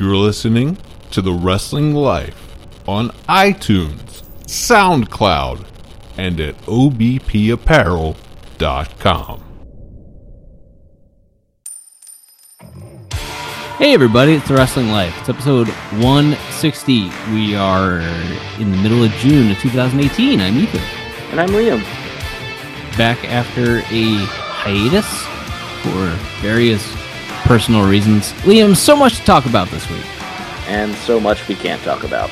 You're listening to The Wrestling Life on iTunes, SoundCloud, and at obpapparel.com. Hey everybody, it's The Wrestling Life. It's episode 160. We are in the middle of June of 2018. I'm Ethan. And I'm Liam. Back after a hiatus for various personal reasons. Liam, so much to talk about this week. And so much we can't talk about.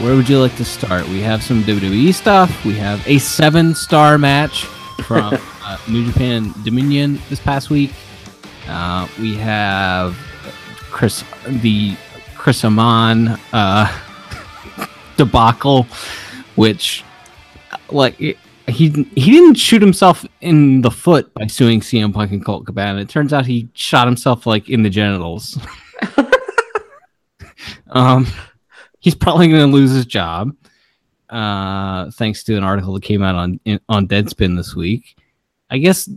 Where would you like to start? We have some WWE stuff. We have a 7-star match from New Japan Dominion this past week. We have Chris Amon debacle, which, like, he didn't shoot himself in the foot by suing CM Punk and Colt Cabana. It turns out he shot himself, like, in the genitals. He's probably going to lose his job, thanks to an article that came out on Deadspin this week. I guess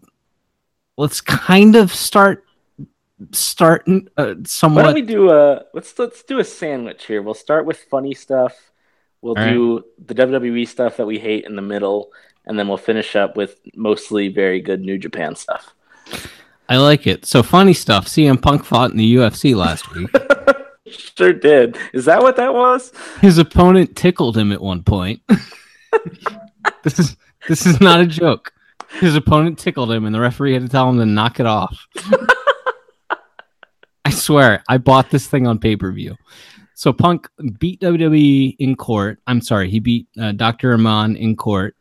let's kind of start somewhat. Why don't we do let's do a sandwich here. We'll start with funny stuff. We'll do the WWE stuff that we hate in the middle, and then we'll finish up with mostly very good New Japan stuff. I like it. So funny stuff. CM Punk fought in the UFC last week. Sure did. Is that what that was? His opponent tickled him at one point. This is not a joke. His opponent tickled him, and the referee had to tell him to knock it off. I swear, I bought this thing on pay-per-view. So Punk beat WWE in court. I'm sorry, he beat Dr. Amon in court,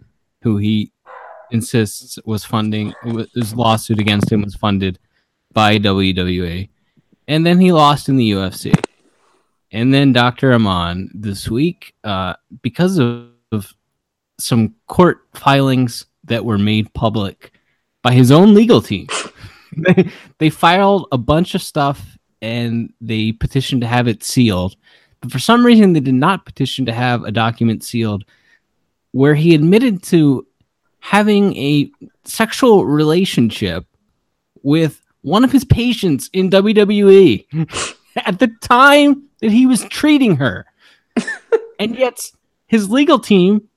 who he insists was funding. His lawsuit against him was funded by WWE. And then he lost in the UFC. And then Dr. Amon this week, because of some court filings that were made public by his own legal team, they filed a bunch of stuff and they petitioned to have it sealed. But for some reason, they did not petition to have a document sealed where he admitted to having a sexual relationship with one of his patients in WWE at the time that he was treating her. And yet his legal team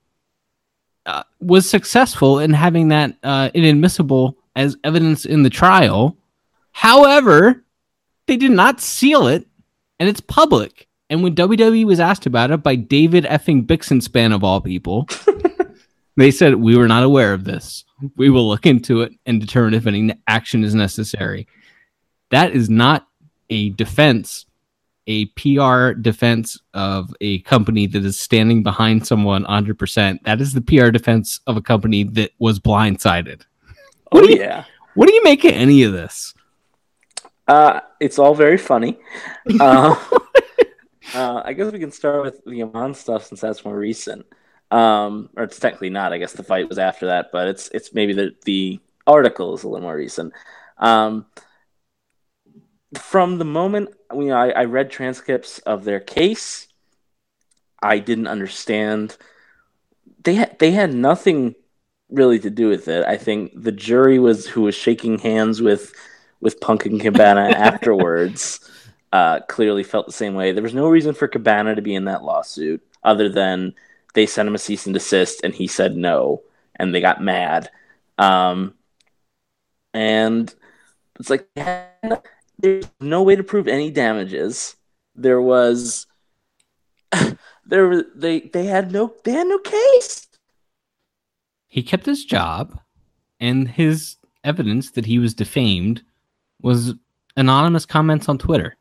was successful in having that inadmissible as evidence in the trial. However, they did not seal it, and it's public. And when WWE was asked about it by David effing Bixenspan of all people, they said, "We were not aware of this. We will look into it and determine if any action is necessary." That is not a defense, a PR defense of a company that is standing behind someone 100%. That is the PR defense of a company that was blindsided. What do you make of any of this? It's all very funny. I guess we can start with the Amon stuff since that's more recent. Or it's technically not, I guess the fight was after that, but it's maybe the article is a little more recent. From the moment I read transcripts of their case, I didn't understand. They had nothing really to do with it. I think the jury who was shaking hands with Punk and Cabana afterwards clearly felt the same way. There was no reason for Cabana to be in that lawsuit other than they sent him a cease and desist, and he said no, and they got mad. And it's like, there's no way to prove any damages. They had no case. He kept his job, and his evidence that he was defamed was anonymous comments on Twitter.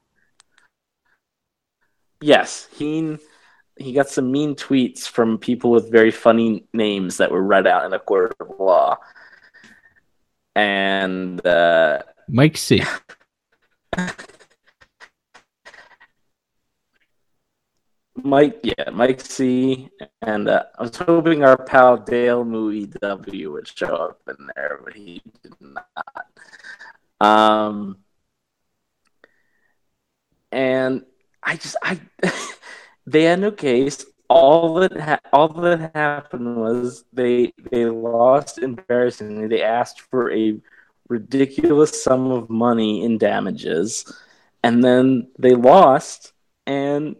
Yes, He got some mean tweets from people with very funny names that were read out in a court of law. And Mike C. Mike C. And I was hoping our pal Dale Mooey W would show up in there, but he did not. And I they had no case. All that happened was they lost embarrassingly. They asked for a ridiculous sum of money in damages, and then they lost, and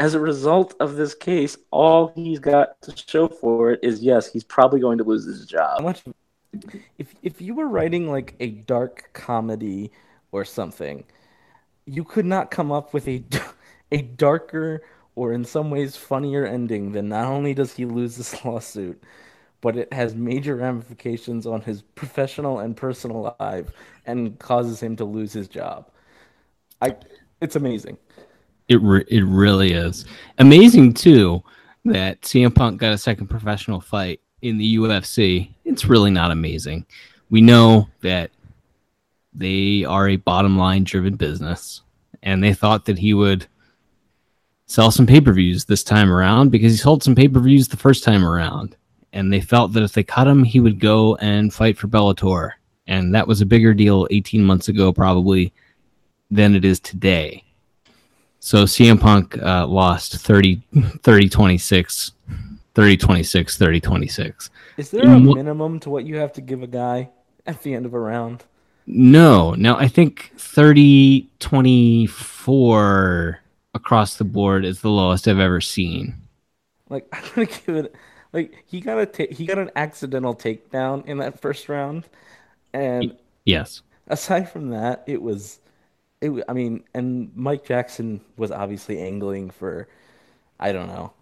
as a result of this case, all he's got to show for it is, yes, he's probably going to lose his job. If you were writing like a dark comedy or something, you could not come up with a darker or in some ways funnier ending than not only does he lose this lawsuit, but it has major ramifications on his professional and personal life and causes him to lose his job. It's amazing. It really is. Amazing, too, that CM Punk got a second professional fight in the UFC. It's really not amazing. We know that they are a bottom-line-driven business, and they thought that he would sell some pay-per-views this time around because he sold some pay-per-views the first time around, and they felt that if they cut him, he would go and fight for Bellator, and that was a bigger deal 18 months ago probably than it is today. So CM Punk lost 30-26, 30-26, 30-26. Is there a minimum to what you have to give a guy at the end of a round? No. Now, I think 30-24 across the board is the lowest I've ever seen. Like, I'm going to give it... Like, he got an accidental takedown in that first round. And... Yes. Aside from that, it was... I mean, and Mike Jackson was obviously angling for, I don't know,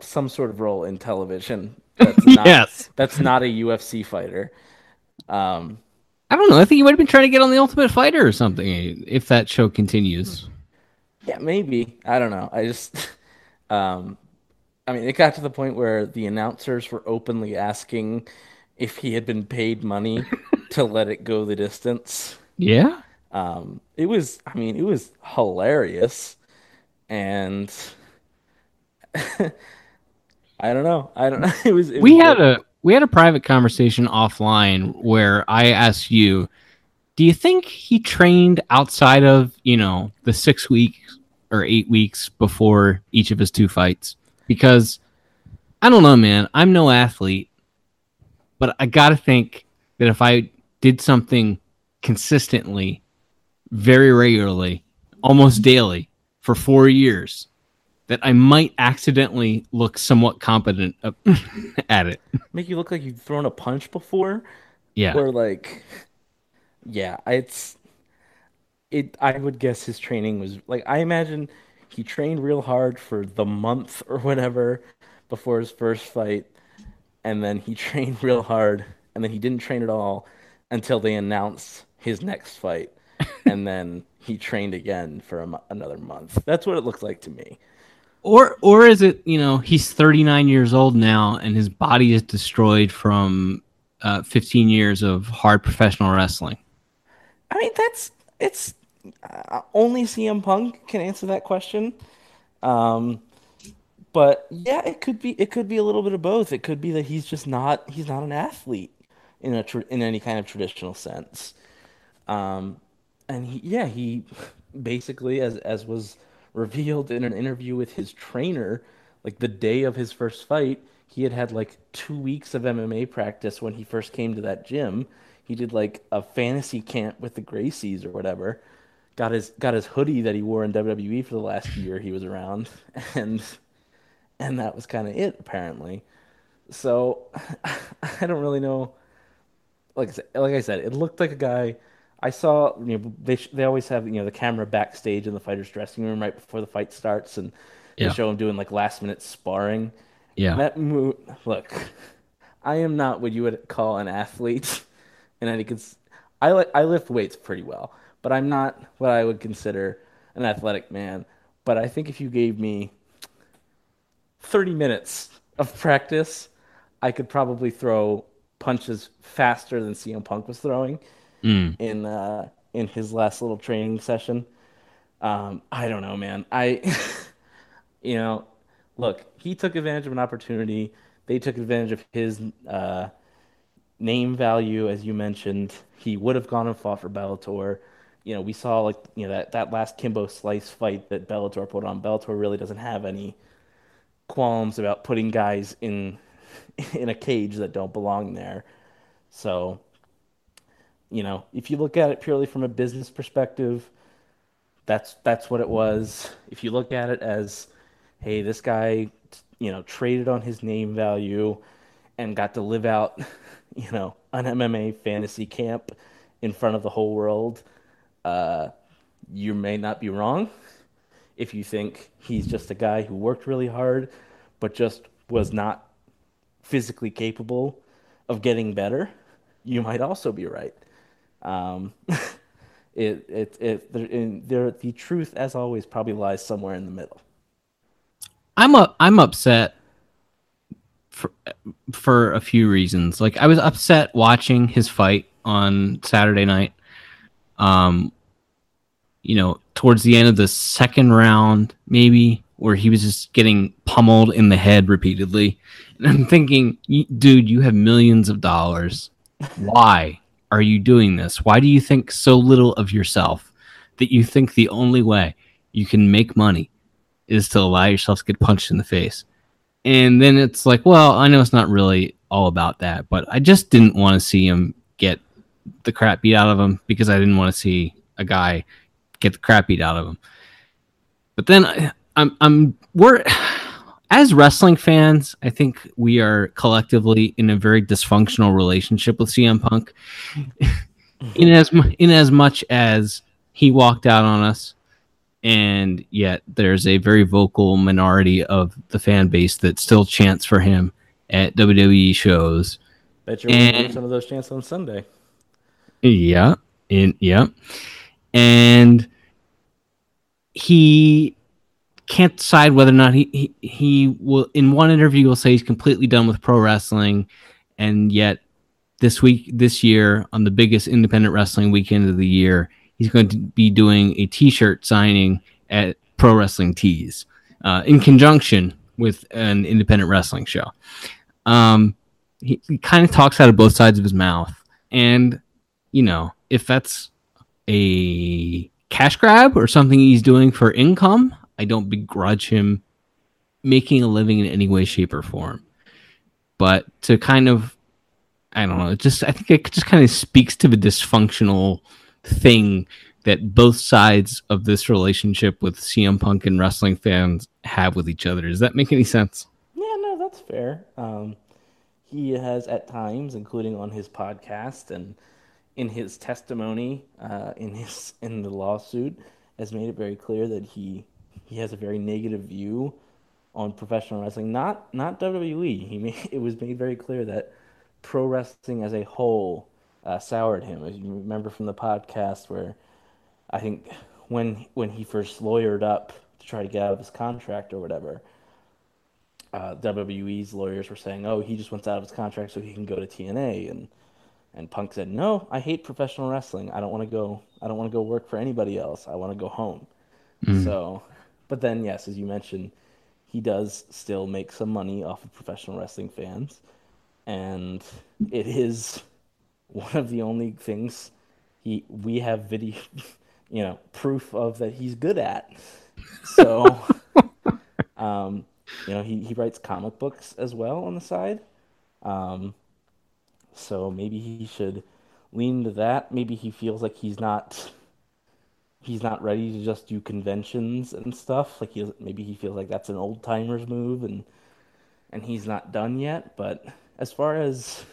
some sort of role in television. That's not, yes, that's not a UFC fighter. I don't know. I think he might have been trying to get on The Ultimate Fighter or something if that show continues. Yeah, maybe. I don't know. I just, I mean, it got to the point where the announcers were openly asking if he had been paid money to let it go the distance. Yeah. It was hilarious. And I don't know. We had a private conversation offline where I asked you, do you think he trained outside of, the 6 weeks or 8 weeks before each of his two fights? Because I don't know, man, I'm no athlete, but I got to think that if I did something consistently, very regularly, almost daily for 4 years, that I might accidentally look somewhat competent at it. Make you look like you've thrown a punch before? Yeah. Or like, yeah, I would guess his training was like, I imagine he trained real hard for the month or whatever before his first fight. And then he trained real hard, and then he didn't train at all until they announced his next fight. And then he trained again for another month. That's what it looks like to me. Or is it, he's 39 years old now, and his body is destroyed from 15 years of hard professional wrestling? I mean, only CM Punk can answer that question. But yeah, it could be a little bit of both. It could be that he's not an athlete in any kind of traditional sense, and he basically, as was revealed in an interview with his trainer, like the day of his first fight, he had like 2 weeks of MMA practice when he first came to that gym. He did like a fantasy camp with the Gracies or whatever. Got his hoodie that he wore in WWE for the last year he was around, and that was kind of it, apparently. So I don't really know. Like I said, it looked like a guy. I saw, they always have, the camera backstage in the fighter's dressing room right before the fight starts, and they show him doing like last minute sparring. Yeah. Look, I am not what you would call an athlete, and I lift weights pretty well, but I'm not what I would consider an athletic man. But I think if you gave me 30 minutes of practice, I could probably throw punches faster than CM Punk was throwing in his last little training session. I don't know, man. Look, he took advantage of an opportunity. They took advantage of his name value, as you mentioned. He would have gone and fought for Bellator. We saw that last Kimbo Slice fight that Bellator put on. Bellator really doesn't have any qualms about putting guys in a cage that don't belong there. So you know, if you look at it purely from a business perspective, that's what it was. If you look at it as, hey, this guy, you know, traded on his name value and got to live out, you know, an MMA fantasy camp in front of the whole world, you may not be wrong. If you think he's just a guy who worked really hard but just was not physically capable of getting better, you might also be right. The truth, as always, probably lies somewhere in the middle. I'm upset for a few reasons. Like, I was upset watching his fight on Saturday night. You know, towards the end of the second round, maybe, where he was just getting pummeled in the head repeatedly. And I'm thinking, dude, you have millions of dollars. Why are you doing this? Why do you think so little of yourself that you think the only way you can make money is to allow yourself to get punched in the face? And then it's like, well, I know it's not really all about that, but I just didn't want to see him get the crap beat out of him because I didn't want to see a guy get the crap beat out of him. But then we're, as wrestling fans, I think we are collectively in a very dysfunctional relationship with CM Punk. in as much as he walked out on us, and yet there's a very vocal minority of the fan base that still chants for him at WWE shows. Bet you're going to some of those chants on Sunday. Yeah. And he can't decide whether or not he will. In one interview, will say he's completely done with pro wrestling, and yet this year, on the biggest independent wrestling weekend of the year, he's going to be doing a T-shirt signing at Pro Wrestling Tees in conjunction with an independent wrestling show. He kind of talks out of both sides of his mouth, and you know, if that's a cash grab or something he's doing for income, I don't begrudge him making a living in any way, shape, or form. But to kind of, I don't know, I think it just kind of speaks to the dysfunctional thing that both sides of this relationship with CM Punk and wrestling fans have with each other. Does that make any sense? Yeah, no, that's fair. He has at times, including on his podcast and in his testimony, in the lawsuit, has made it very clear that he has a very negative view on professional wrestling, not WWE. It was made very clear that pro wrestling as a whole soured him. As you remember from the podcast, where I think when he first lawyered up to try to get out of his contract or whatever, WWE's lawyers were saying, "Oh, he just wants out of his contract so he can go to TNA," and Punk said, "No, I hate professional wrestling. I don't want to go. I don't want to go work for anybody else. I want to go home." Mm. So, but then yes, as you mentioned, he does still make some money off of professional wrestling fans, and it is one of the only things we have video, you know, proof of that he's good at. So, you know, he writes comic books as well on the side. So maybe he should lean to that. Maybe he feels like he's not ready to just do conventions and stuff. Like maybe he feels like that's an old timer's move, and he's not done yet. But as far as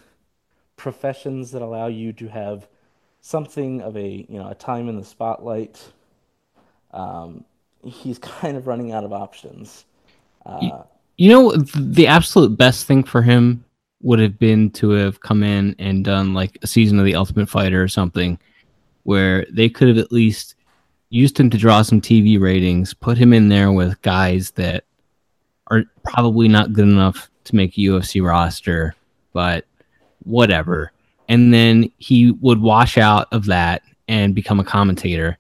professions that allow you to have something of a time in the spotlight, he's kind of running out of options. You know, the absolute best thing for him would have been to have come in and done like a season of The Ultimate Fighter or something, where they could have at least used him to draw some TV ratings, put him in there with guys that are probably not good enough to make a UFC roster, but whatever, and then he would wash out of that and become a commentator.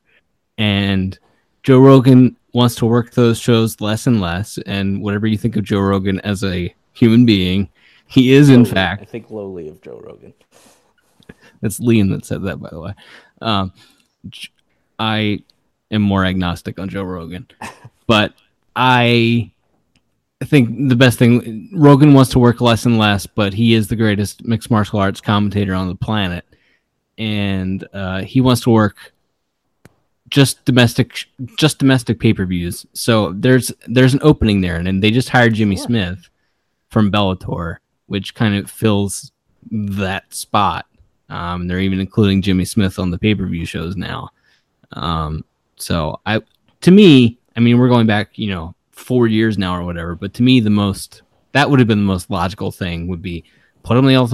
And Joe Rogan wants to work those shows less and less, and whatever you think of Joe Rogan as a human being, he is lowly. In fact, I think lowly of Joe Rogan. That's Liam that said that, by the way. I am more agnostic on Joe Rogan, but I think the best thing, Rogan wants to work less and less, but he is the greatest mixed martial arts commentator on the planet. and he wants to work just domestic pay-per-views. So there's an opening there, and they just hired Jimmy Smith from Bellator, which kind of fills that spot. They're even including Jimmy Smith on the pay-per-view shows now. So we're going back, 4 years now or whatever, but to me, that would have been the most logical thing would be put him on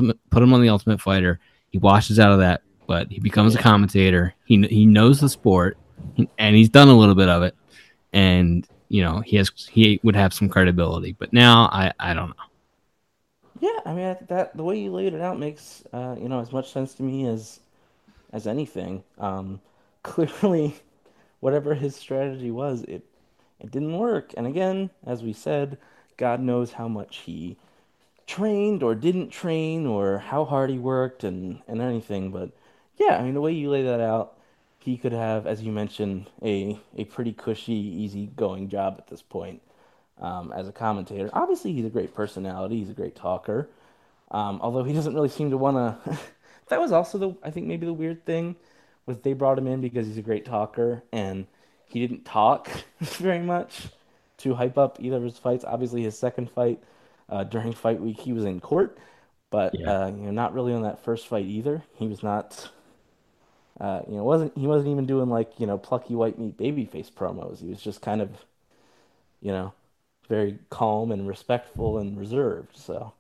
the Ultimate Fighter. He washes out of that, but he becomes a commentator. He knows the sport, and he's done a little bit of it, and he would have some credibility. But now I don't know. Yeah, I mean, I think that the way you laid it out makes as much sense to me as anything. Clearly, whatever his strategy was, it didn't work. And again, as we said, God knows how much he trained or didn't train or how hard he worked and anything. But yeah, I mean, the way you lay that out, he could have, as you mentioned, a pretty cushy, easygoing job at this point as a commentator. Obviously, he's a great personality. He's a great talker, although he doesn't really seem to want to. That was also, I think, maybe the weird thing was they brought him in because he's a great talker, and he didn't talk very much to hype up either of his fights. Obviously, his second fight, during fight week, he was in court, but not really on that first fight either. He was not, he wasn't even doing plucky white meat babyface promos. He was just kind of, very calm and respectful and reserved. So,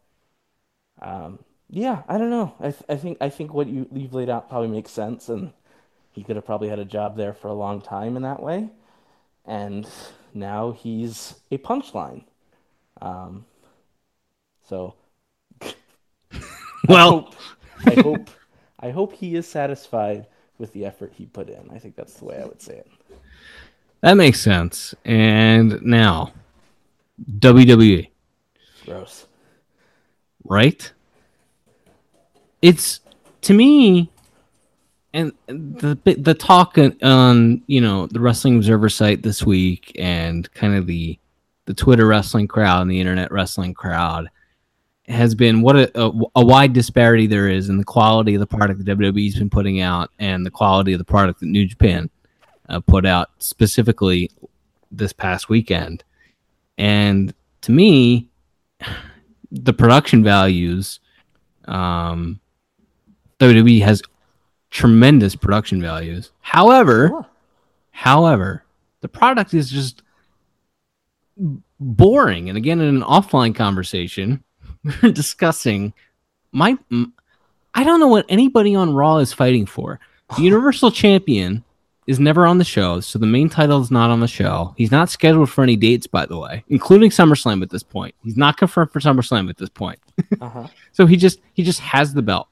I don't know. I think what you've laid out probably makes sense, and he could have probably had a job there for a long time in that way, and now he's a punchline. So, I hope he is satisfied with the effort he put in. I think that's the way I would say it. That makes sense. And now, WWE. Gross. Right? It's, to me, and the talk on the Wrestling Observer site this week, and kind of the Twitter wrestling crowd and the internet wrestling crowd, has been what a wide disparity there is in the quality of the product that WWE's been putting out and the quality of the product that New Japan put out specifically this past weekend. And to me, the production values, WWE has tremendous production values. However, the product is just boring. And again, in an offline conversation, we're discussing I don't know what anybody on Raw is fighting for. The Universal Champion is never on the show, so the main title is not on the show. He's not scheduled for any dates, by the way, including SummerSlam at this point. He's not confirmed for SummerSlam at this point. So he just has the belt,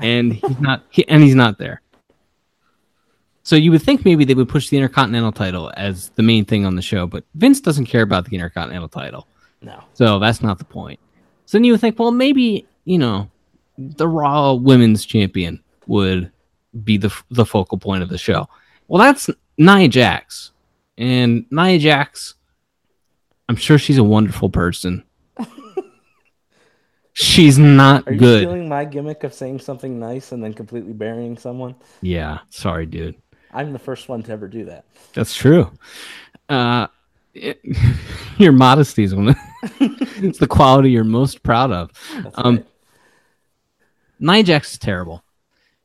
and he's not there. So you would think maybe they would push the Intercontinental title as the main thing on the show, but Vince doesn't care about the Intercontinental title. No. So that's not the point. So then you would think, well, maybe, the Raw Women's Champion would be the focal point of the show. Well, that's Nia Jax. And Nia Jax, I'm sure she's a wonderful person. She's not good. Are you stealing my gimmick of saying something nice and then completely burying someone? Yeah. Sorry, dude. I'm the first one to ever do that. That's true. Your modesty is one. It's the quality you're most proud of. Right. Nia Jax is terrible,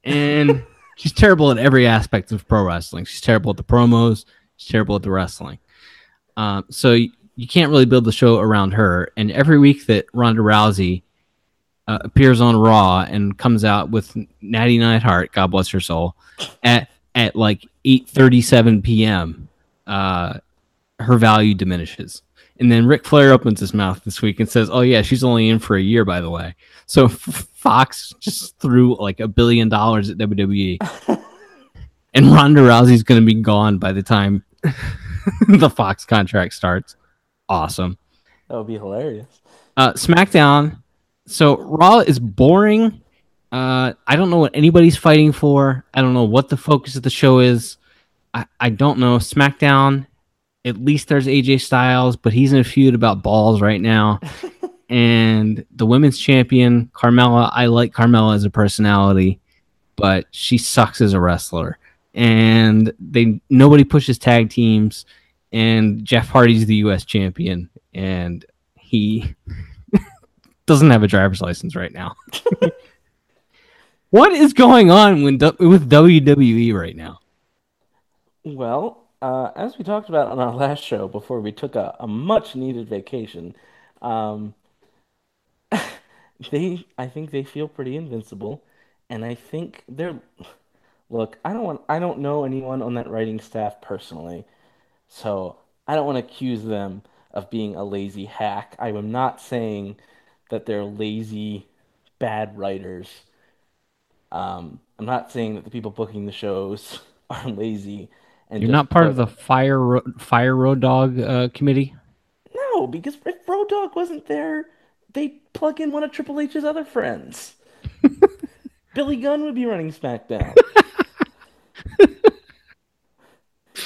and she's terrible at every aspect of pro wrestling. She's terrible at the promos. She's terrible at the wrestling. So you can't really build the show around her. And every week that Ronda Rousey appears on Raw and comes out with Natty Neidhart, God bless her soul, at like 8:37 p.m. Her value diminishes. And then Ric Flair opens his mouth this week and says, oh yeah, she's only in for a year, by the way. So Fox just threw like $1 billion at WWE. And Ronda Rousey's going to be gone by the time the Fox contract starts. Awesome. That would be hilarious. SmackDown. So Raw is boring. I don't know what anybody's fighting for. I don't know what the focus of the show is. I don't know. SmackDown, at least there's AJ Styles, but he's in a feud about balls right now. And the women's champion, Carmella, I like Carmella as a personality. but she sucks as a wrestler. And nobody pushes tag teams, and Jeff Hardy's the U.S. champion, and he doesn't have a driver's license right now. What is going on with WWE right now? Well, as we talked about on our last show before we took a much-needed vacation, I think they feel pretty invincible, and I think they're... Look, I don't know anyone on that writing staff personally, so I don't want to accuse them of being a lazy hack. I am not saying that they're lazy, bad writers. I'm not saying that the people booking the shows are lazy. And you're not part of the Fire Road Dogg committee? No, because if Road Dogg wasn't there, they'd plug in one of Triple H's other friends. Billy Gunn would be running SmackDown.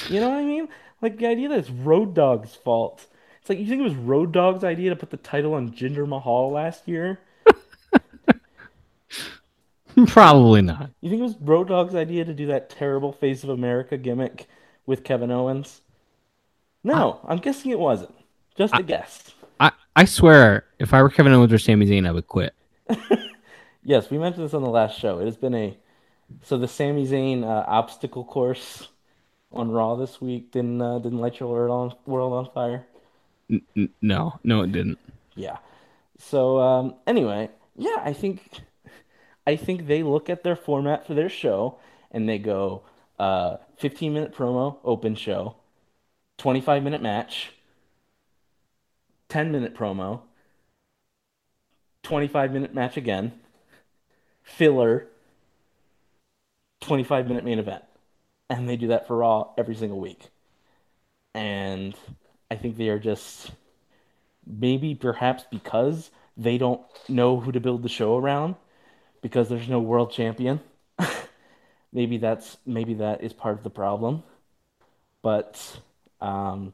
You know what I mean? Like, the idea that it's Road Dogg's fault. It's like, you think it was Road Dogg's idea to put the title on Jinder Mahal last year? Probably not. You think it was Road Dogg's idea to do that terrible Face of America gimmick with Kevin Owens? No, I'm guessing it wasn't. Just a guess. I swear, if I were Kevin Owens or Sami Zayn, I would quit. Yes, we mentioned this on the last show. It has been the Sami Zayn obstacle course on Raw this week didn't light your world on fire. No, it didn't. Yeah. So anyway, yeah, I think they look at their format for their show and they go 15-minute promo, open show, 25-minute match, 10-minute promo, 25-minute match again. Filler, 25-minute main event. And they do that for Raw every single week. And I think they are just, maybe perhaps because they don't know who to build the show around, because there's no world champion. Maybe that is part of the problem. But yeah,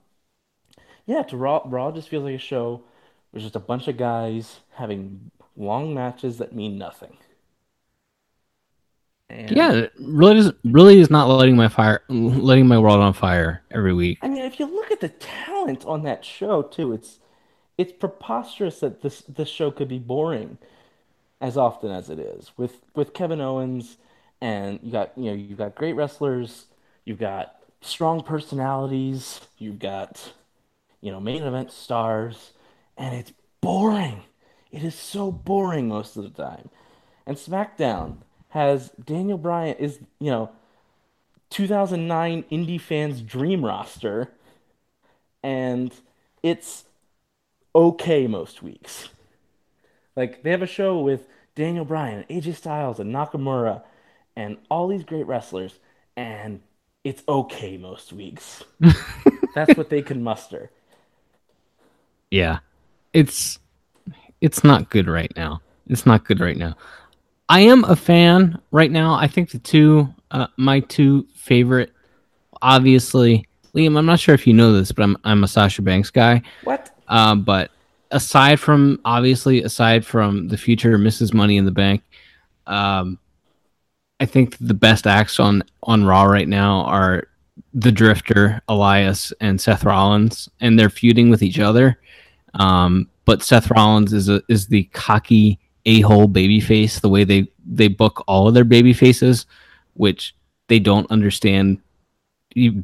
to Raw just feels like a show with just a bunch of guys having long matches that mean nothing. And yeah, it really is not letting my world on fire every week. I mean, if you look at the talent on that show too, it's preposterous that this show could be boring as often as it is. With Kevin Owens, and you've got great wrestlers, you've got strong personalities, you've got main event stars, and it's boring. It is so boring most of the time. And SmackDown has Daniel Bryan, is 2009 indie fans' dream roster, and it's okay most weeks. Like, they have a show with Daniel Bryan and AJ Styles and Nakamura and all these great wrestlers, and it's okay most weeks. That's what they can muster. Yeah, it's not good right now. It's not good right now. I am a fan right now. I think my two favorite, obviously, Liam, I'm not sure if you know this, but I'm a Sasha Banks guy. What? But aside from the future Mrs. Money in the Bank, I think the best acts on Raw right now are the Drifter, Elias, and Seth Rollins, and they're feuding with each other. But Seth Rollins is the cocky a-hole babyface, the way they book all of their baby faces, which they don't understand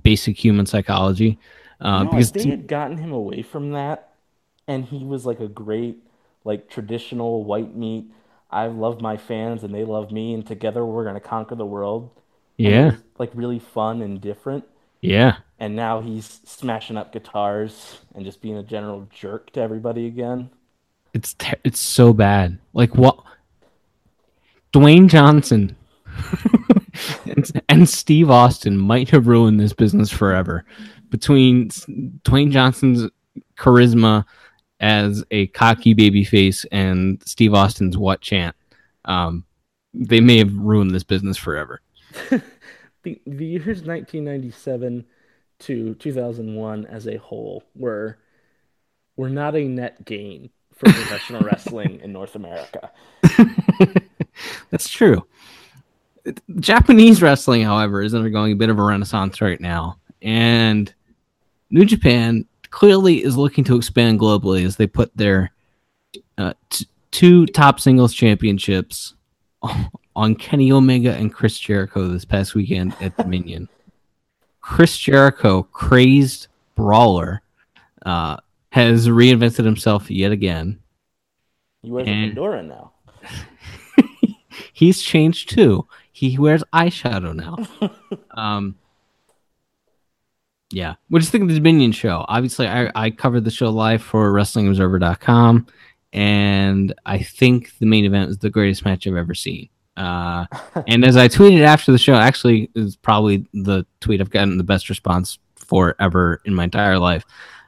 basic human psychology. Because they had gotten him away from that, and he was like a great, like, traditional white meat, I love my fans and they love me, and together we're going to conquer the world. Yeah. It was, like, really fun and different. Yeah. And now he's smashing up guitars and just being a general jerk to everybody again. It's so bad. Like, what? Dwayne Johnson and Steve Austin might have ruined this business forever. Between Dwayne Johnson's charisma as a cocky babyface and Steve Austin's what chant, they may have ruined this business forever. The years 1997 to 2001 as a whole were not a net gain for professional wrestling in North America. That's true. Japanese wrestling, however, is undergoing a bit of a renaissance right now. And New Japan clearly is looking to expand globally as they put their two top singles championships on Kenny Omega and Chris Jericho this past weekend at Dominion. Chris Jericho, crazed brawler, has reinvented himself yet again. He wears a fedora now. He's changed too. He wears eyeshadow now. Yeah. What do you think of the Dominion show? Obviously, I covered the show live for WrestlingObserver.com, and I think the main event was the greatest match I've ever seen. And as I tweeted after the show, actually, is probably the tweet I've gotten the best response for ever in my entire life.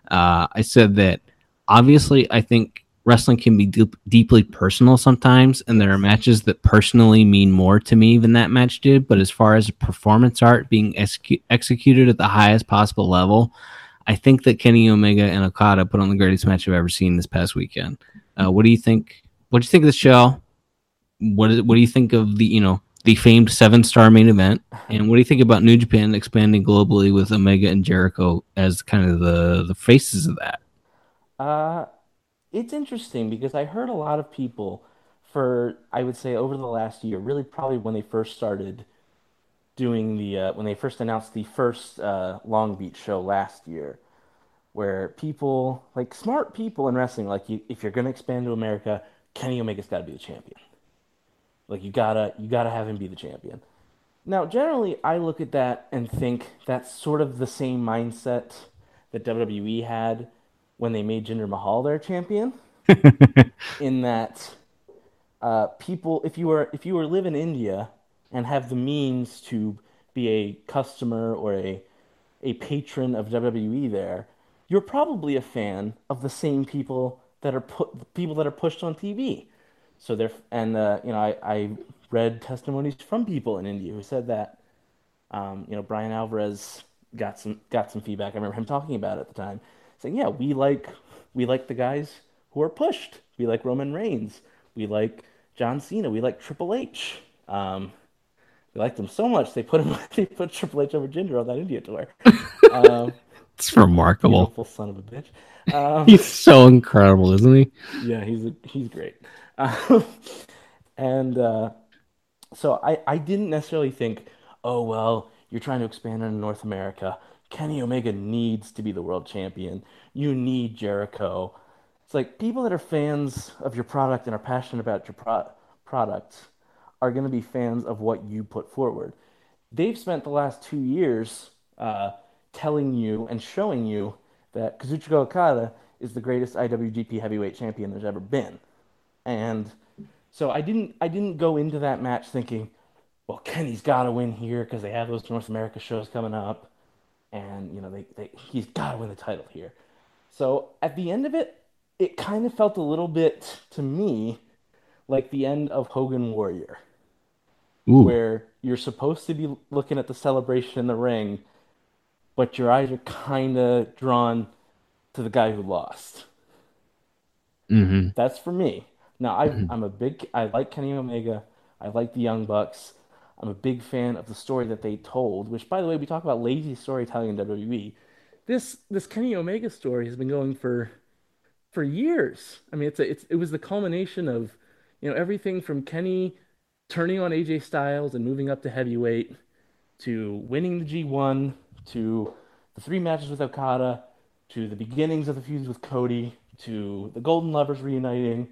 I said that obviously I think wrestling can be deeply personal sometimes, and there are matches that personally mean more to me than that match did. But as far as performance art being executed at the highest possible level, I think that Kenny Omega and Okada put on the greatest match I've ever seen this past weekend. What do you think? What do you think of the show? What do you think of the, you know, the famed 7-star main event? And what do you think about New Japan expanding globally with Omega and Jericho as kind of the faces of that? It's interesting because I heard a lot of people for, I would say, over the last year, really probably when they first started doing the, when they first announced the first Long Beach show last year, where people, like smart people in wrestling, like if you're going to expand to America, Kenny Omega's got to be the champion. Like you gotta have him be the champion. Now, generally, I look at that and think that's sort of the same mindset that WWE had when they made Jinder Mahal their champion. In that, people, if you were live in India and have the means to be a customer or a patron of WWE there, you're probably a fan of the same people that are pushed on TV. So there, and you know, I read testimonies from people in India who said that, you know, Brian Alvarez got some feedback. I remember him talking about it at the time, saying, "Yeah, we like the guys who are pushed. We like Roman Reigns. We like John Cena. We like Triple H. We like them so much they put Triple H over Jinder on that India tour." It's remarkable. Beautiful son of a bitch. He's so incredible, isn't he? Yeah, he's great. And so I didn't necessarily think, oh, well, you're trying to expand into North America. Kenny Omega needs to be the world champion. You need Jericho. It's like people that are fans of your product and are passionate about your product are going to be fans of what you put forward. They've spent the last 2 years telling you and showing you that Kazuchika Okada is the greatest IWGP heavyweight champion there's ever been. And so I didn't go into that match thinking, well, Kenny's got to win here because they have those North America shows coming up, and you know he's got to win the title here. So at the end of it, it kind of felt a little bit to me like the end of Hogan Warrior, ooh, where you're supposed to be looking at the celebration in the ring, but your eyes are kind of drawn to the guy who lost. Mm-hmm. That's for me. Now, I like Kenny Omega. I like the Young Bucks. I'm a big fan of the story that they told, which, by the way, we talk about lazy storytelling in WWE. This Kenny Omega story has been going for years. I mean, it was the culmination of, you know, everything from Kenny turning on AJ Styles and moving up to heavyweight, to winning the G1, to the 3 matches with Okada, to the beginnings of the feuds with Cody, to the Golden Lovers reuniting.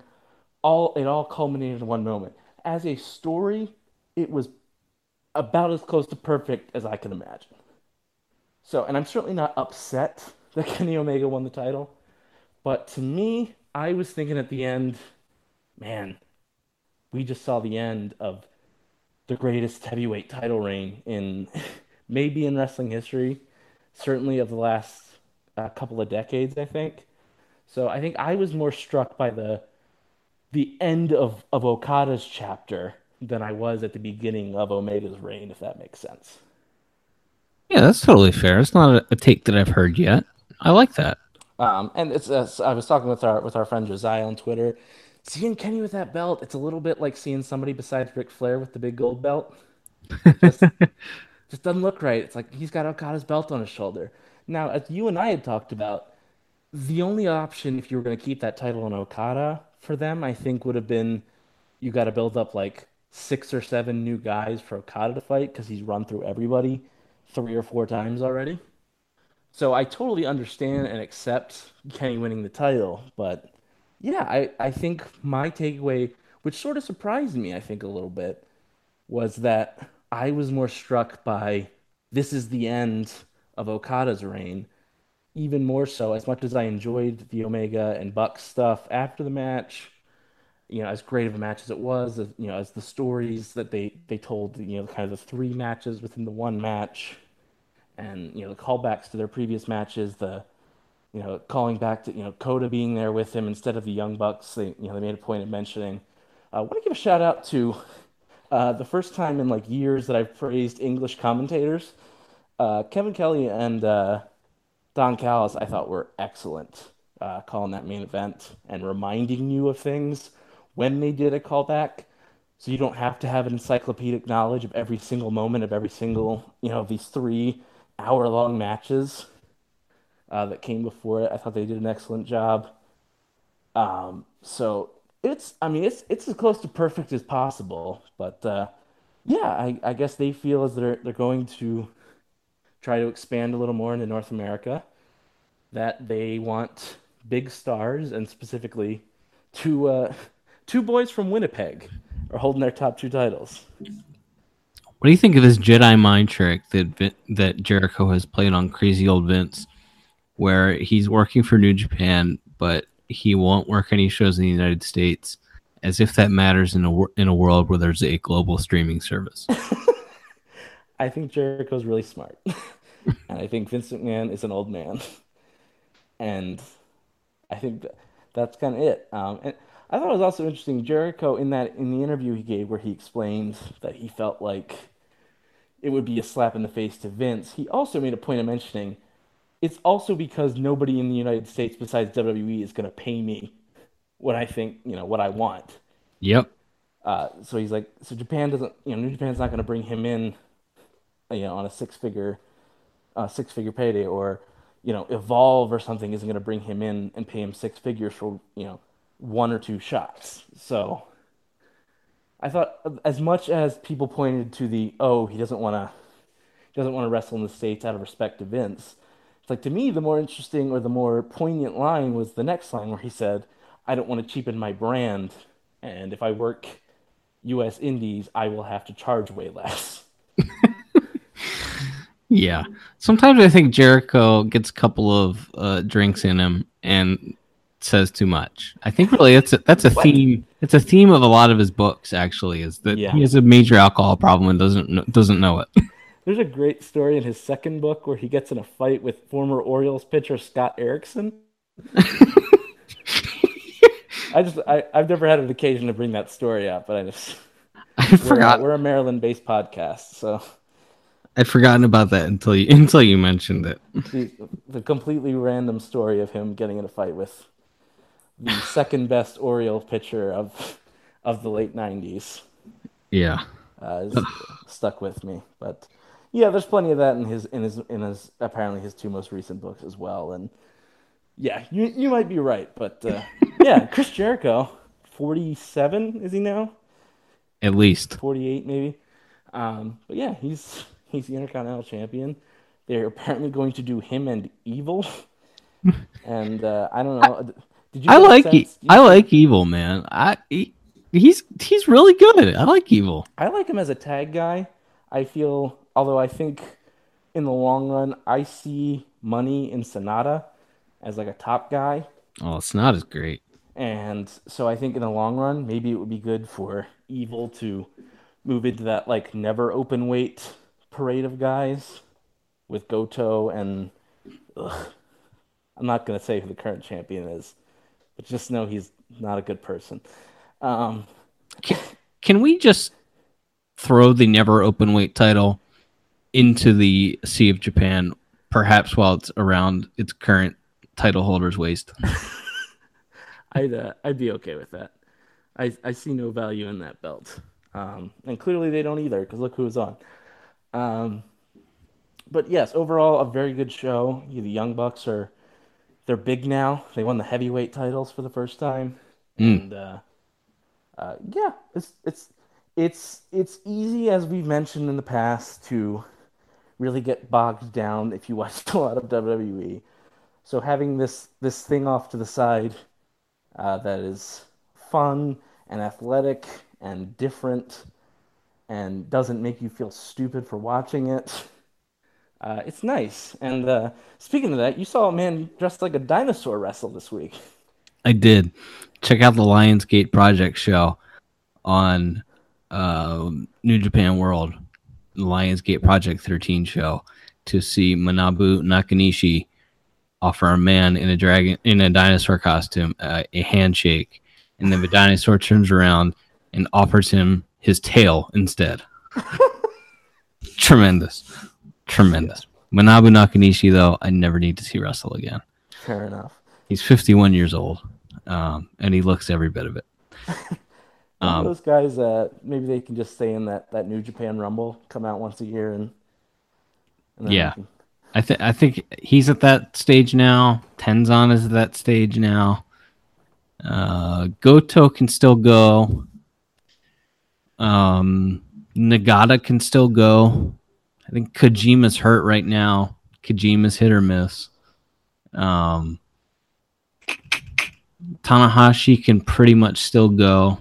It all culminated in one moment. As a story, it was about as close to perfect as I can imagine. So, and I'm certainly not upset that Kenny Omega won the title, but to me, I was thinking at the end, man, we just saw the end of the greatest heavyweight title reign in maybe in wrestling history, certainly of the last couple of decades, I think. So I think I was more struck by the end of Okada's chapter than I was at the beginning of Omega's reign, if that makes sense. Yeah, that's totally fair. It's not a take that I've heard yet. I like that. And it's I was talking with our friend Josiah on Twitter. Seeing Kenny with that belt, it's a little bit like seeing somebody besides Ric Flair with the big gold belt. Just doesn't look right. It's like he's got Okada's belt on his shoulder. Now, as you and I had talked about, the only option if you were going to keep that title on Okada for them, I think, would have been you got to build up like 6 or 7 new guys for Okada to fight because he's run through everybody 3 or 4 times already. So I totally understand and accept Kenny winning the title. But yeah, I think my takeaway, which sort of surprised me, I think, a little bit, was that I was more struck by this is the end of Okada's reign, even more so as much as I enjoyed the Omega and Bucks stuff after the match, you know, as great of a match as it was, as, you know, as the stories that they told, you know, kind of the 3 matches within the 1 match, and, you know, the callbacks to their previous matches, the, you know, calling back to, you know, Coda being there with him instead of the Young Bucks, they, you know, they made a point of mentioning. I want to give a shout out to the first time in like years that I've praised English commentators. Kevin Kelly and Don Callis, I thought, were excellent calling that main event and reminding you of things when they did a callback, so you don't have to have an encyclopedic knowledge of every single moment of every single, you know, of these 3-hour-long matches that came before it. I thought they did an excellent job. So it's as close to perfect as possible. But yeah, I guess they feel as they're going to try to expand a little more into North America, that they want big stars, and specifically two boys from Winnipeg are holding their top 2 titles. What do you think of this Jedi mind trick that Jericho has played on crazy old Vince, where he's working for New Japan, but he won't work any shows in the United States, as if that matters in a world where there's a global streaming service? I think Jericho's really smart. And I think Vince McMahon is an old man. And I think that's kind of it. And I thought it was also interesting, Jericho, in the interview he gave where he explained that he felt like it would be a slap in the face to Vince, he also made a point of mentioning, it's also because nobody in the United States besides WWE is going to pay me what I think, you know, what I want. Yep. So he's like, so Japan doesn't, you know, New Japan's not going to bring him in, you know, on a six-figure payday, or, you know, Evolve or something isn't going to bring him in and pay him 6 figures for, you know, 1 or 2 shots. So I thought, as much as people pointed to the, oh, he doesn't want to wrestle in the States out of respect to Vince, it's like, to me, the more interesting or the more poignant line was the next line where he said, I don't want to cheapen my brand, and if I work U.S. Indies, I will have to charge way less. Yeah. Sometimes I think Jericho gets a couple of drinks in him and says too much. I think really that's a theme. It's a theme of a lot of his books, actually, is that he has a major alcohol problem and doesn't know it. There's a great story in his second book where he gets in a fight with former Orioles pitcher Scott Erickson. I've never had an occasion to bring that story up, but I forgot. We're a Maryland-based podcast, so I'd forgotten about that until you mentioned it. The completely random story of him getting in a fight with the second best Oriole pitcher of the late 90s. Yeah, stuck with me. But yeah, there's plenty of that in his apparently his 2 most recent books as well. And yeah, you might be right, but yeah, Chris Jericho, 47 is he now? At least 48, maybe. But yeah, He's the Intercontinental Champion. They're apparently going to do him and Evil. And I don't know. Did you? I like Evil, man. He's really good. I like Evil. I like him as a tag guy. Although I think in the long run, I see money in Sonata as like a top guy. Oh, Sonata's great. And so I think in the long run, maybe it would be good for Evil to move into that like never open weight parade of guys with Goto and I'm not going to say who the current champion is, but just know he's not a good person. Can we just throw the never open weight title into the Sea of Japan, perhaps while it's around its current title holder's waist? I'd be okay with that. I see no value in that belt. And clearly they don't either, because look who's on. But yes, overall, a very good show. The Young Bucks are, they're big now. They won the heavyweight titles for the first time. And yeah, it's easy, as we've mentioned in the past, to really get bogged down if you watched a lot of WWE. So having this thing off to the side that is fun and athletic and different and doesn't make you feel stupid for watching it, it's nice. And speaking of that, you saw a man dressed like a dinosaur wrestle this week. I did. Check out the Lionsgate Project show on New Japan World, Lionsgate Project 13 show, to see Manabu Nakanishi offer a man in a dinosaur costume a handshake, and then the dinosaur turns around and offers him his tail instead. Tremendous. Yeah. Manabu Nakanishi, though, I never need to see wrestle again. Fair enough. He's 51 years old, and he looks every bit of it. Those guys, maybe they can just stay in that New Japan Rumble, come out once a year, and yeah. I think he's at that stage now. Tenzan is at that stage now. Goto can still go. Nagata can still go. I think Kojima's hurt right now. Kojima's hit or miss. Tanahashi can pretty much still go.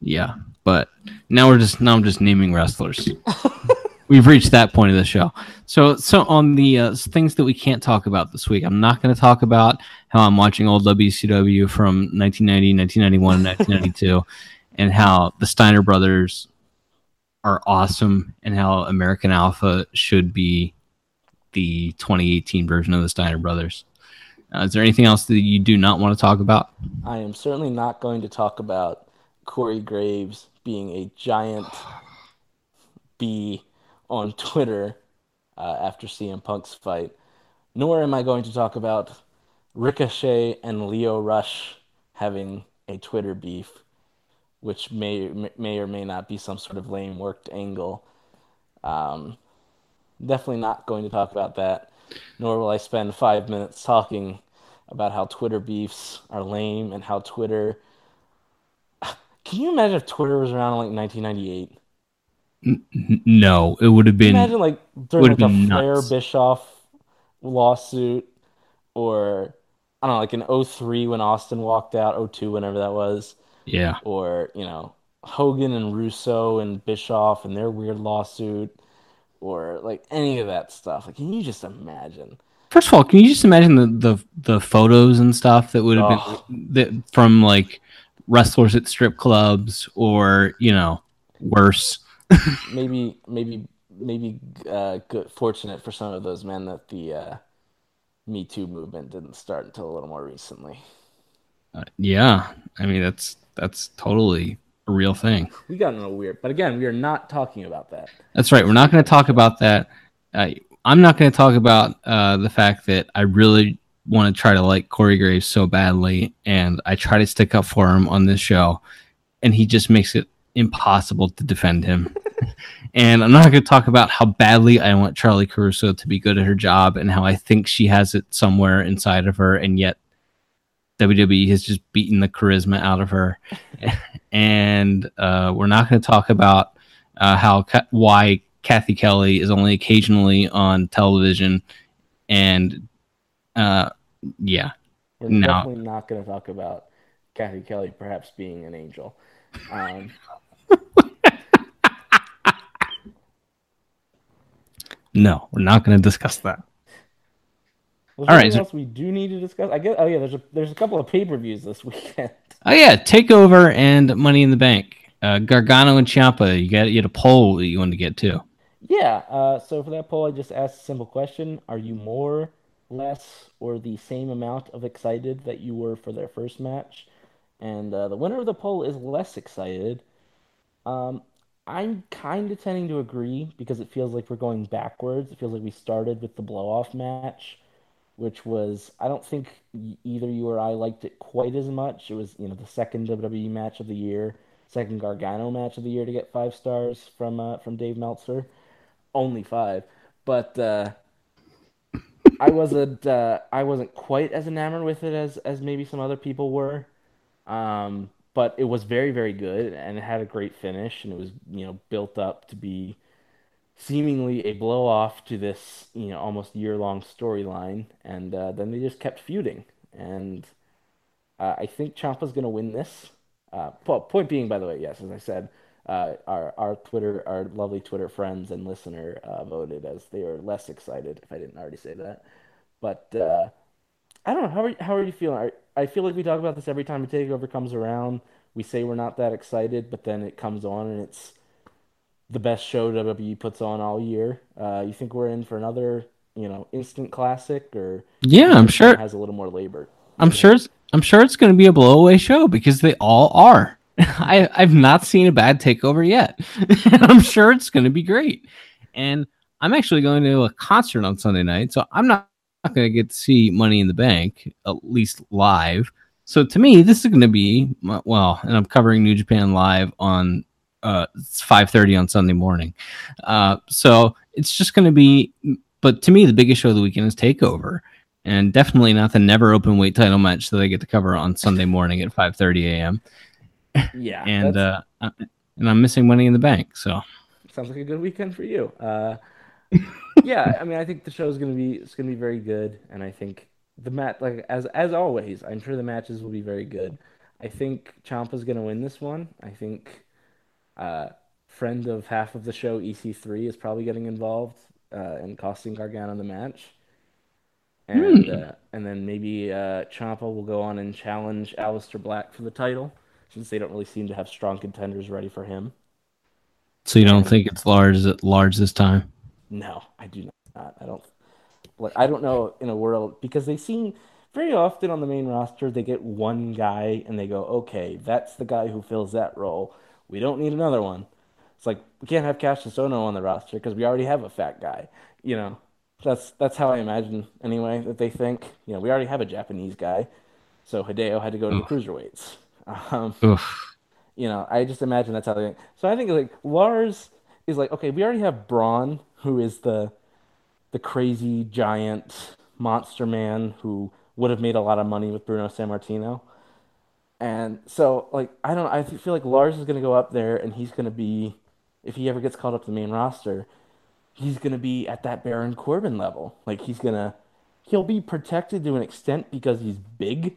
Yeah, but now I'm just naming wrestlers. We've reached that point of the show. So on the things that we can't talk about this week, I'm not going to talk about how I'm watching old WCW from 1990, 1991, and 1992, and how the Steiner Brothers are awesome, and how American Alpha should be the 2018 version of the Steiner Brothers. Is there anything else that you do not want to talk about? I am certainly not going to talk about Corey Graves being a giant bee on Twitter after CM Punk's fight. Nor am I going to talk about Ricochet and Lio Rush having a Twitter beef, which may or may not be some sort of lame worked angle. Definitely not going to talk about that. Nor will I spend 5 minutes talking about how Twitter beefs are lame and how Twitter... Can you imagine if Twitter was around in, like, 1998? No, it would have been... Imagine, like, during, like, a Flair-Bischoff lawsuit, or, I don't know, like, in 2003 when Austin walked out, 2002, whenever that was. Yeah. Or, you know, Hogan and Russo and Bischoff and their weird lawsuit, or, like, any of that stuff. Like, can you just imagine? First of all, can you just imagine the photos and stuff that would have been... That, from, like, wrestlers at strip clubs, or, you know, worse. maybe good, fortunate for some of those men that the Me Too movement didn't start until a little more recently. Yeah, I mean, that's totally a real thing. We got a little weird, but again, we are not talking about that. That's right. We're not going to talk about that. I'm not going to talk about the fact that I really want to try to like Corey Graves so badly, and I try to stick up for him on this show, and he just makes it impossible to defend him. And I'm not going to talk about how badly I want Charlie Caruso to be good at her job, and how I think she has it somewhere inside of her, and yet WWE has just beaten the charisma out of her. And we're not going to talk about why Kathy Kelly is only occasionally on television, and yeah. We're definitely not going to talk about Kathy Kelly perhaps being an angel. No, we're not going to discuss that. All right. Anything else we do need to discuss? I guess. Oh yeah, there's a couple of pay-per-views this weekend. Oh yeah, Takeover and Money in the Bank. Gargano and Ciampa. You had a poll that you wanted to get to. Yeah. So for that poll, I just asked a simple question: are you more, less, or the same amount of excited that you were for their first match? And the winner of the poll is less excited. I'm kind of tending to agree, because it feels like we're going backwards. It feels like we started with the blow-off match, which was, I don't think either you or I liked it quite as much. It was, you know, the second WWE match of the year. second Gargano match of the year to get 5 stars from Dave Meltzer. Only 5. But I wasn't quite as enamored with it as maybe some other people were. But it was very, very good, and it had a great finish, and it was, built up to be seemingly a blow off to this, almost year-long storyline, and then they just kept feuding. And I think Ciampa's going to win this. Point being, by the way, yes, as I said, our lovely Twitter friends and listener voted, as they are less excited, if I didn't already say that. But I don't know. How are you feeling? I feel like we talk about this every time a takeover comes around. We say we're not that excited, but then it comes on and it's the best show WWE puts on all year. You think we're in for another, instant classic, or I'm sure it has a little more labor? I'm sure it's going to be a blowaway show because they all are. I've not seen a bad takeover yet. I'm sure it's going to be great. And I'm actually going to a concert on Sunday night, so I'm not going to get to see Money in the Bank, at least live. So to me, this is going to be, and I'm covering New Japan Live on 5:30 on Sunday morning. So it's just going to be, but to me, the biggest show of the weekend is TakeOver, and definitely not the never open weight title match that I get to cover on Sunday morning at 5:30 a.m. Yeah. And I'm missing Money in the Bank. So sounds like a good weekend for you. Yeah, I mean, I think the show is gonna be very good, and I think the match, like as always, I'm sure the matches will be very good. I think Ciampa's gonna win this one. I think friend of half of the show, EC3, is probably getting involved and costing Gargano the match, and and then maybe Ciampa will go on and challenge Aleister Black for the title, since they don't really seem to have strong contenders ready for him. So you don't think it's Lars this time? No, I do not. I don't know in a world, because they seem very often on the main roster, they get one guy and they go, okay, that's the guy who fills that role. We don't need another one. It's like, we can't have Cassius Ohno on the roster because we already have a fat guy. That's how I imagine anyway that they think. We already have a Japanese guy, so Hideo had to go to the cruiserweights. I just imagine that's how they think. So I think like Lars is like, okay, we already have Braun, who is the crazy giant monster man who would have made a lot of money with Bruno Sammartino. And so, like, I feel like Lars is going to go up there, and he's going to be, if he ever gets called up to the main roster, he's going to be at that Baron Corbin level. Like, he'll be protected to an extent because he's big,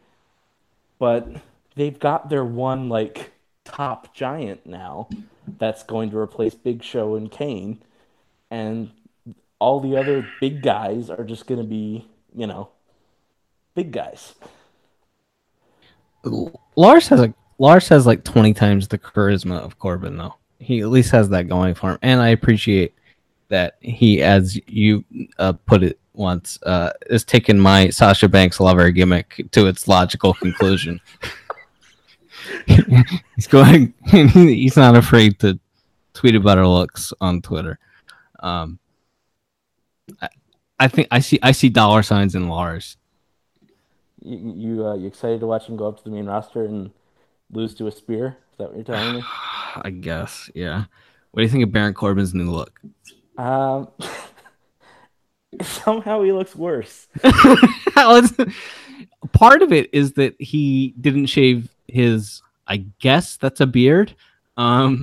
but they've got their one, like, top giant now that's going to replace Big Show and Kane, and all the other big guys are just going to be, big guys. Lars has like 20 times the charisma of Corbin, though. He at least has that going for him, and I appreciate that he, as you put it once, is taking my Sasha Banks lover gimmick to its logical conclusion. He's going. He's not afraid to tweet about her looks on Twitter. I think I see dollar signs in Lars. You excited to watch him go up to the main roster and lose to a spear? Is that what you're telling me? I guess, yeah. What do you think of Baron Corbin's new look? Somehow he looks worse. Part of it is that he didn't shave his, I guess that's a beard. I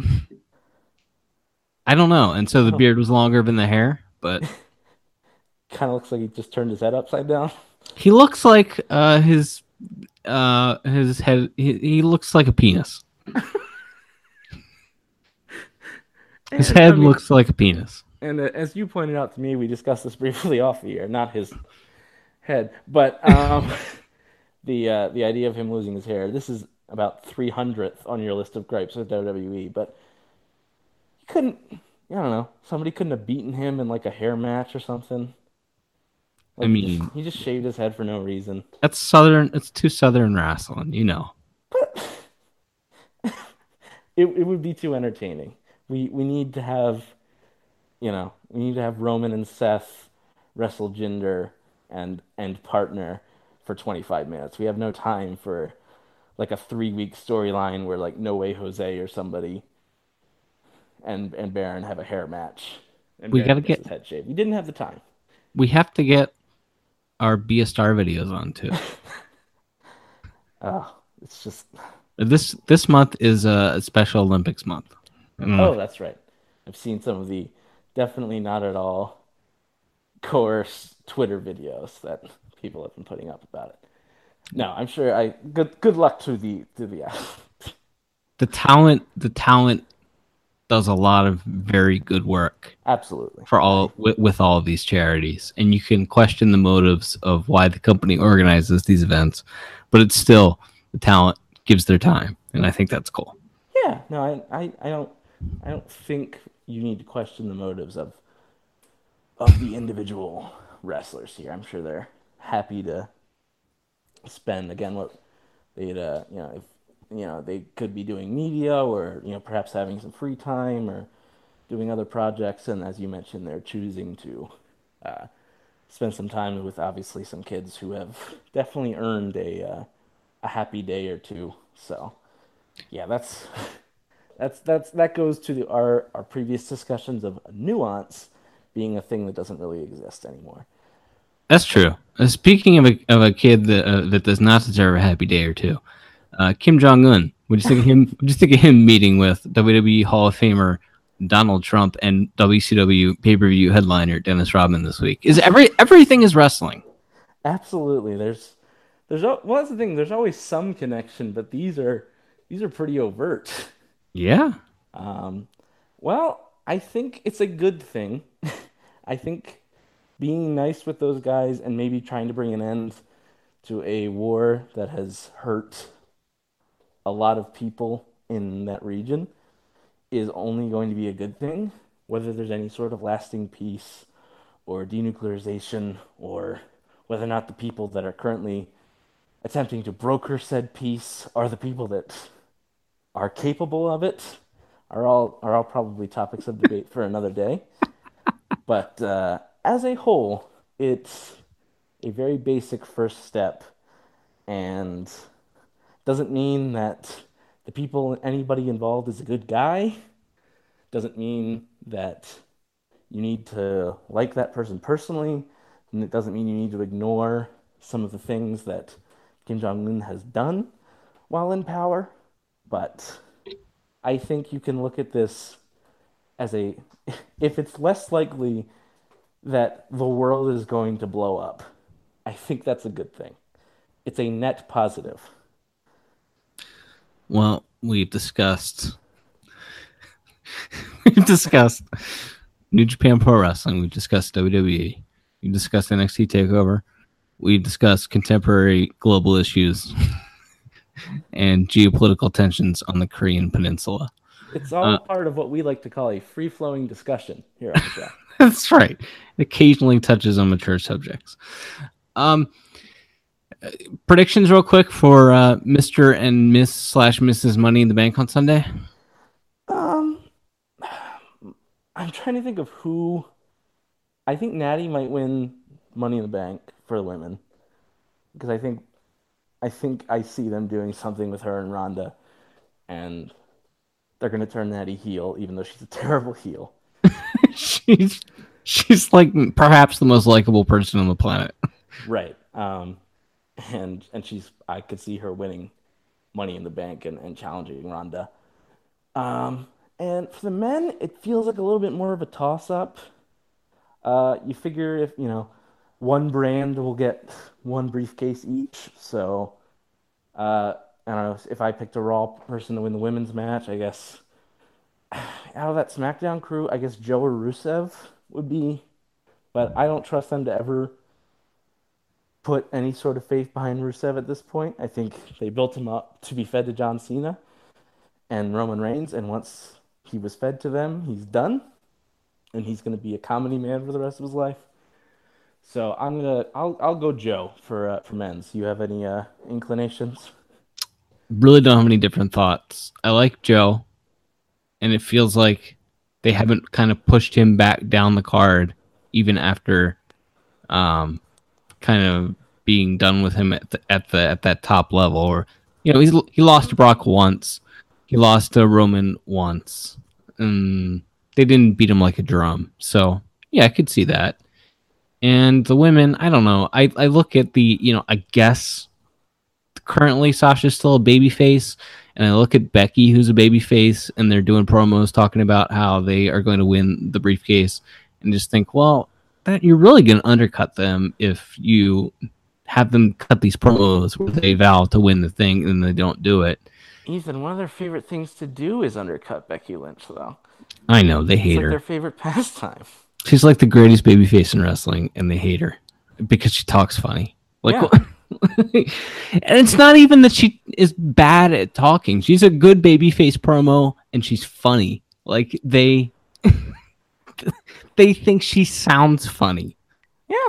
don't know. And so the beard was longer than the hair, but kind of looks like he just turned his head upside down. He looks like his head. He looks like a penis. His head looks like a penis. And as you pointed out to me, we discussed this briefly off the air. Not his head, but the idea of him losing his hair. This is about 300th on your list of gripes with WWE, but he couldn't. I don't know. Somebody couldn't have beaten him in like a hair match or something. Like, I mean, he just shaved his head for no reason. That's Southern. It's too Southern wrestling, It would be too entertaining. We need to have, Roman and Seth wrestle Jinder and partner for 25 minutes. We have no time for like a 3-week storyline where like No Way Jose or somebody and Baron have a hair match. And we got to get his head shaved. We didn't have the time. We have to get our Be a Star videos on too. Oh, it's just this month is a Special Olympics month. Oh, that's right. I've seen some of the definitely not at all coerced Twitter videos that people have been putting up about it. No, I'm sure good luck to the The talent does a lot of very good work. Absolutely. For all with all of these charities, and you can question the motives of why the company organizes these events, but it's still the talent gives their time, and I think that's cool. Yeah, no, I don't think you need to question the motives of the individual wrestlers here. I'm sure they're happy to spend again what they'd they could be doing media or perhaps having some free time or doing other projects, and as you mentioned, they're choosing to spend some time with obviously some kids who have definitely earned a happy day or two. So yeah, that goes to our previous discussions of nuance being a thing that doesn't really exist anymore. That's true. Speaking of a kid that does not deserve a happy day or two, Kim Jong-un. What do you think of him? What do you think of him meeting with WWE Hall of Famer Donald Trump and WCW pay-per-view headliner Dennis Rodman this week? Is everything is wrestling? Absolutely. Well, that's the thing. There's always some connection, but these are pretty overt. Yeah. Well, I think it's a good thing. I think being nice with those guys and maybe trying to bring an end to a war that has hurt a lot of people in that region is only going to be a good thing, whether there's any sort of lasting peace or denuclearization or whether or not the people that are currently attempting to broker said peace are the people that are capable of it are all probably topics of debate for another day. But as a whole, it's a very basic first step and doesn't mean that anybody involved is a good guy. Doesn't mean that you need to like that person personally, and it doesn't mean you need to ignore some of the things that Kim Jong-un has done while in power. But I think you can look at this if it's less likely that the world is going to blow up, I think that's a good thing. It's a net positive. Well, we've discussed New Japan Pro Wrestling, we've discussed WWE, we've discussed NXT TakeOver, we've discussed contemporary global issues and geopolitical tensions on the Korean Peninsula. It's all part of what we like to call a free-flowing discussion here on the show. That's right. It occasionally touches on mature subjects. Predictions real quick for Mr. and Miss/Mrs. Money in the Bank on Sunday. I'm trying to think of who. I think Natty might win Money in the Bank for the women, because I think I see them doing something with her and Rhonda, and they're going to turn Natty heel, even though she's a terrible heel. She's like perhaps the most likable person on the planet. Right. And I could see her winning Money in the Bank and challenging Rhonda. And for the men, it feels like a little bit more of a toss-up. You figure if, one brand will get one briefcase each. So, I don't know, if I picked a Raw person to win the women's match, I guess out of that SmackDown crew, I guess Joe or Rusev would be, but I don't trust them to ever put any sort of faith behind Rusev at this point. I think they built him up to be fed to John Cena and Roman Reigns, and once he was fed to them, he's done, and he's going to be a comedy man for the rest of his life. So I'll go Joe for men's. You have any inclinations? Really don't have any different thoughts. I like Joe, and it feels like they haven't kind of pushed him back down the card, even after kind of being done with him at that top level, or you know, he lost to Brock once. He lost to Roman once. And they didn't beat him like a drum. So, yeah, I could see that. And the women, I don't know. I look at the, you know, I guess currently Sasha's still a babyface. And I look at Becky, who's a babyface, and they're doing promos talking about how they are going to win the briefcase. And just think, well, that you're really going to undercut them if you have them cut these promos where they vow to win the thing and they don't do it. Ethan, one of their favorite things to do is undercut Becky Lynch, though. I know, they hate her. It's like their favorite pastime. She's like the greatest babyface in wrestling, and they hate her because she talks funny. Like, yeah. And it's not even that she is bad at talking. She's a good babyface promo, and she's funny. Like, they they think she sounds funny. Yeah.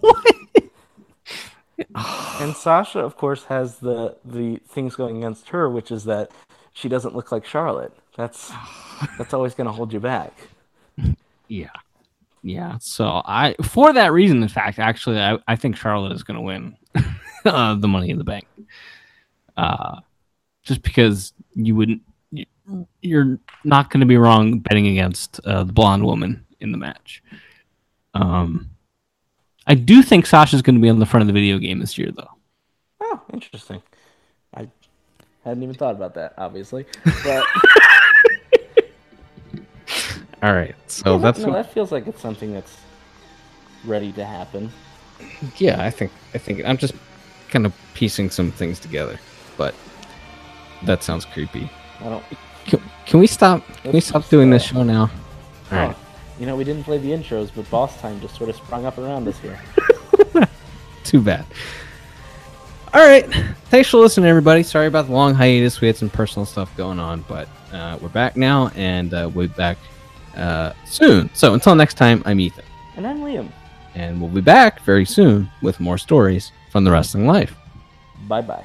What? And Sasha, of course, has the things going against her, which is that she doesn't look like Charlotte. That's always going to hold you back. Yeah. Yeah. So for that reason, in fact, actually, I think Charlotte is going to win the Money in the Bank. Just because you're not going to be wrong betting against the blonde woman in the match. I do think Sasha's going to be on the front of the video game this year, though. Oh, interesting. I hadn't even thought about that, obviously. But all right, so yeah, that's that feels like it's something that's ready to happen. Yeah, I think I'm just kind of piecing some things together, but that sounds creepy. I don't. Can we stop? Can we stop doing this show now? All right. You know, we didn't play the intros, but boss time just sort of sprung up around us here. Too bad. All right. Thanks for listening, everybody. Sorry about the long hiatus. We had some personal stuff going on, but we're back now, and we'll be back soon. So until next time, I'm Ethan. And I'm Liam. And we'll be back very soon with more stories from the wrestling life. Bye-bye.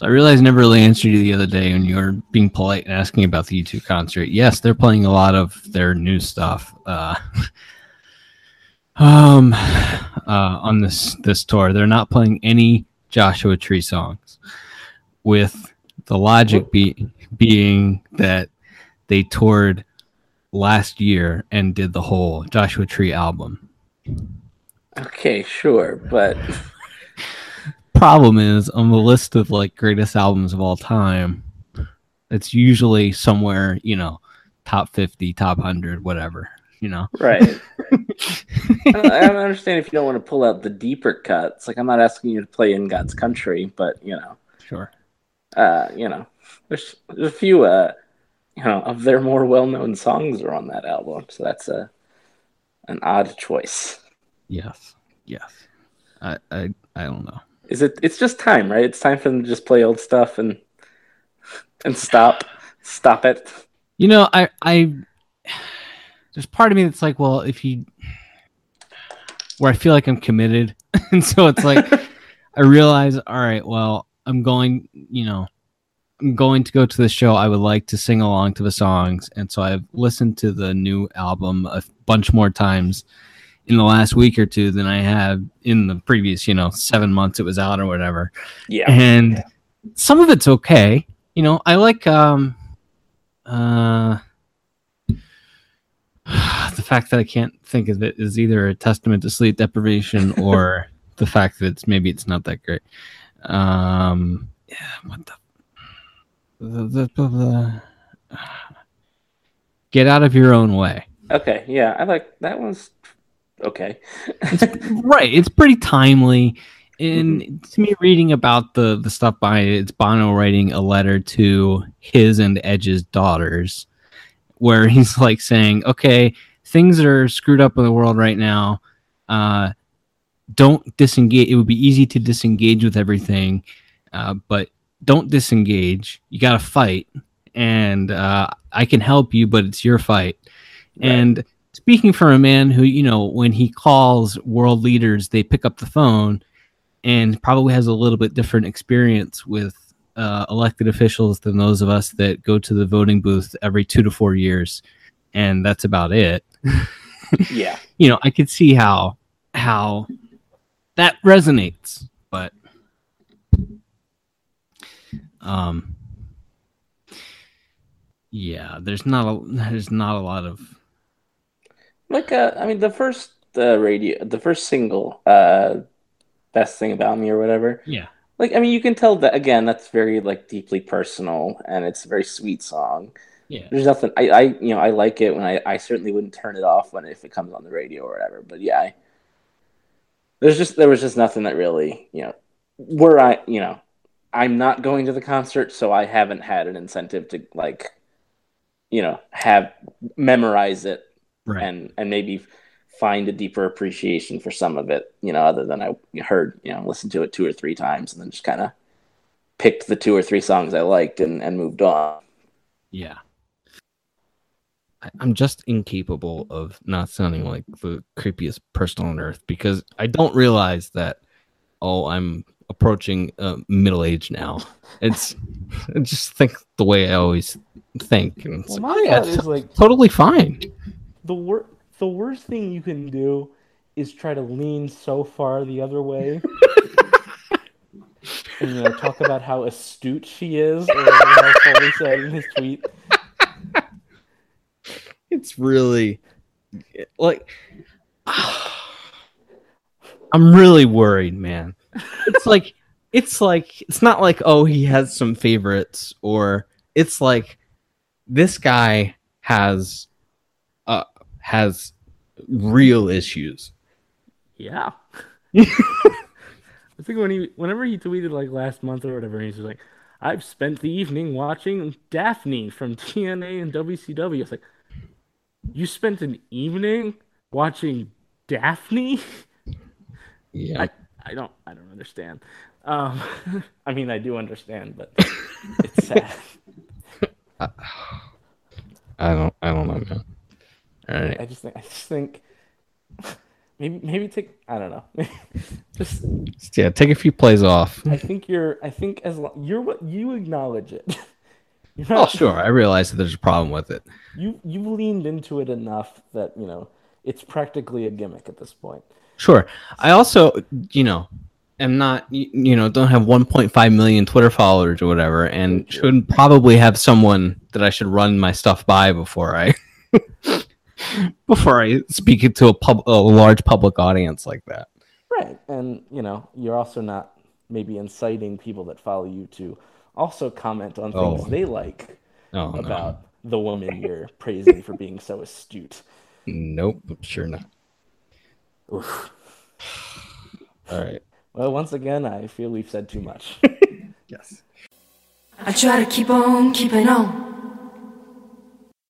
So I realized I never really answered you the other day when you were being polite and asking about the U2 concert. Yes, they're playing a lot of their new stuff on this tour. They're not playing any Joshua Tree songs, with the logic being that they toured last year and did the whole Joshua Tree album. Okay, sure, but... problem is, on the list of like greatest albums of all time, it's usually somewhere, you know, top 50, top 100, whatever, you know. Right. I don't understand if you don't want to pull out the deeper cuts. Like, I'm not asking you to play In God's Country, but you know, sure. You know, there's a few you know, of their more well-known songs are on that album, so that's an odd choice. Yes. I don't know. It's just time, right? It's time for them to just play old stuff and stop it. You know, I there's part of me that's like, well, if you, where I feel like I'm committed. And so it's like, I realize, all right, well, I'm going to go to the show. I would like to sing along to the songs. And so I've listened to the new album a bunch more times in the last week or two than I have in the previous, 7 months it was out or whatever. Yeah. And some of it's okay. I like, the fact that I can't think of it is either a testament to sleep deprivation or the fact that maybe it's not that great. Get out of your own way. Okay. Yeah. I like that one's okay. Right. It's pretty timely. And to me, reading about the stuff behind it's Bono writing a letter to his and Edge's daughters, where he's like saying, okay, things are screwed up in the world right now. Don't disengage. It would be easy to disengage with everything, but don't disengage. You got to fight, and I can help you, but it's your fight. Right. And speaking for a man who, when he calls world leaders, they pick up the phone, and probably has a little bit different experience with elected officials than those of us that go to the voting booth every 2 to 4 years, and that's about it. Yeah, I could see how that resonates, but yeah, there's not a lot of like. The first single, Best Thing About Me or whatever. Yeah. Like, you can tell that, again, that's very, deeply personal, and it's a very sweet song. Yeah. There's nothing... I like it when I certainly wouldn't turn it off if it comes on the radio or whatever, but yeah. There was just nothing that really, I'm not going to the concert, so I haven't had an incentive to, memorize it. Right. And maybe find a deeper appreciation for some of it, other than I heard, listened to it 2 or 3 times and then just kind of picked the 2 or 3 songs I liked and moved on. Yeah. I'm just incapable of not sounding like the creepiest person on earth because I don't realize that, I'm approaching middle age now. It's I just think the way I always think. And it's totally fine. The worst thing you can do is try to lean so far the other way and talk about how astute she is or how Foley said in his tweet. It's really I'm really worried, man. It's not like, oh, he has some favorites, or it's like this guy has real issues. Yeah. I think whenever he tweeted last month or whatever, he's just like, I've spent the evening watching Daphne from TNA and WCW. It's like, you spent an evening watching Daphne? Yeah. I don't understand. I do understand, but it's sad. I don't know, man. All right. I just think maybe take, I don't know. just take a few plays off. I think as long you're what you acknowledge it. Sure. I realize that there's a problem with it. You've leaned into it enough that, it's practically a gimmick at this point. Sure. I also, am not, don't have 1.5 million Twitter followers or whatever, and should probably have someone that I should run my stuff by before I speak it to a large public audience like that. Right. And, you're also not maybe inciting people that follow you to also comment on things they like about the woman you're praising for being so astute. Nope, sure not. Oof. All right. Well, once again, I feel we've said too much. Yes. I try to keep on keeping on.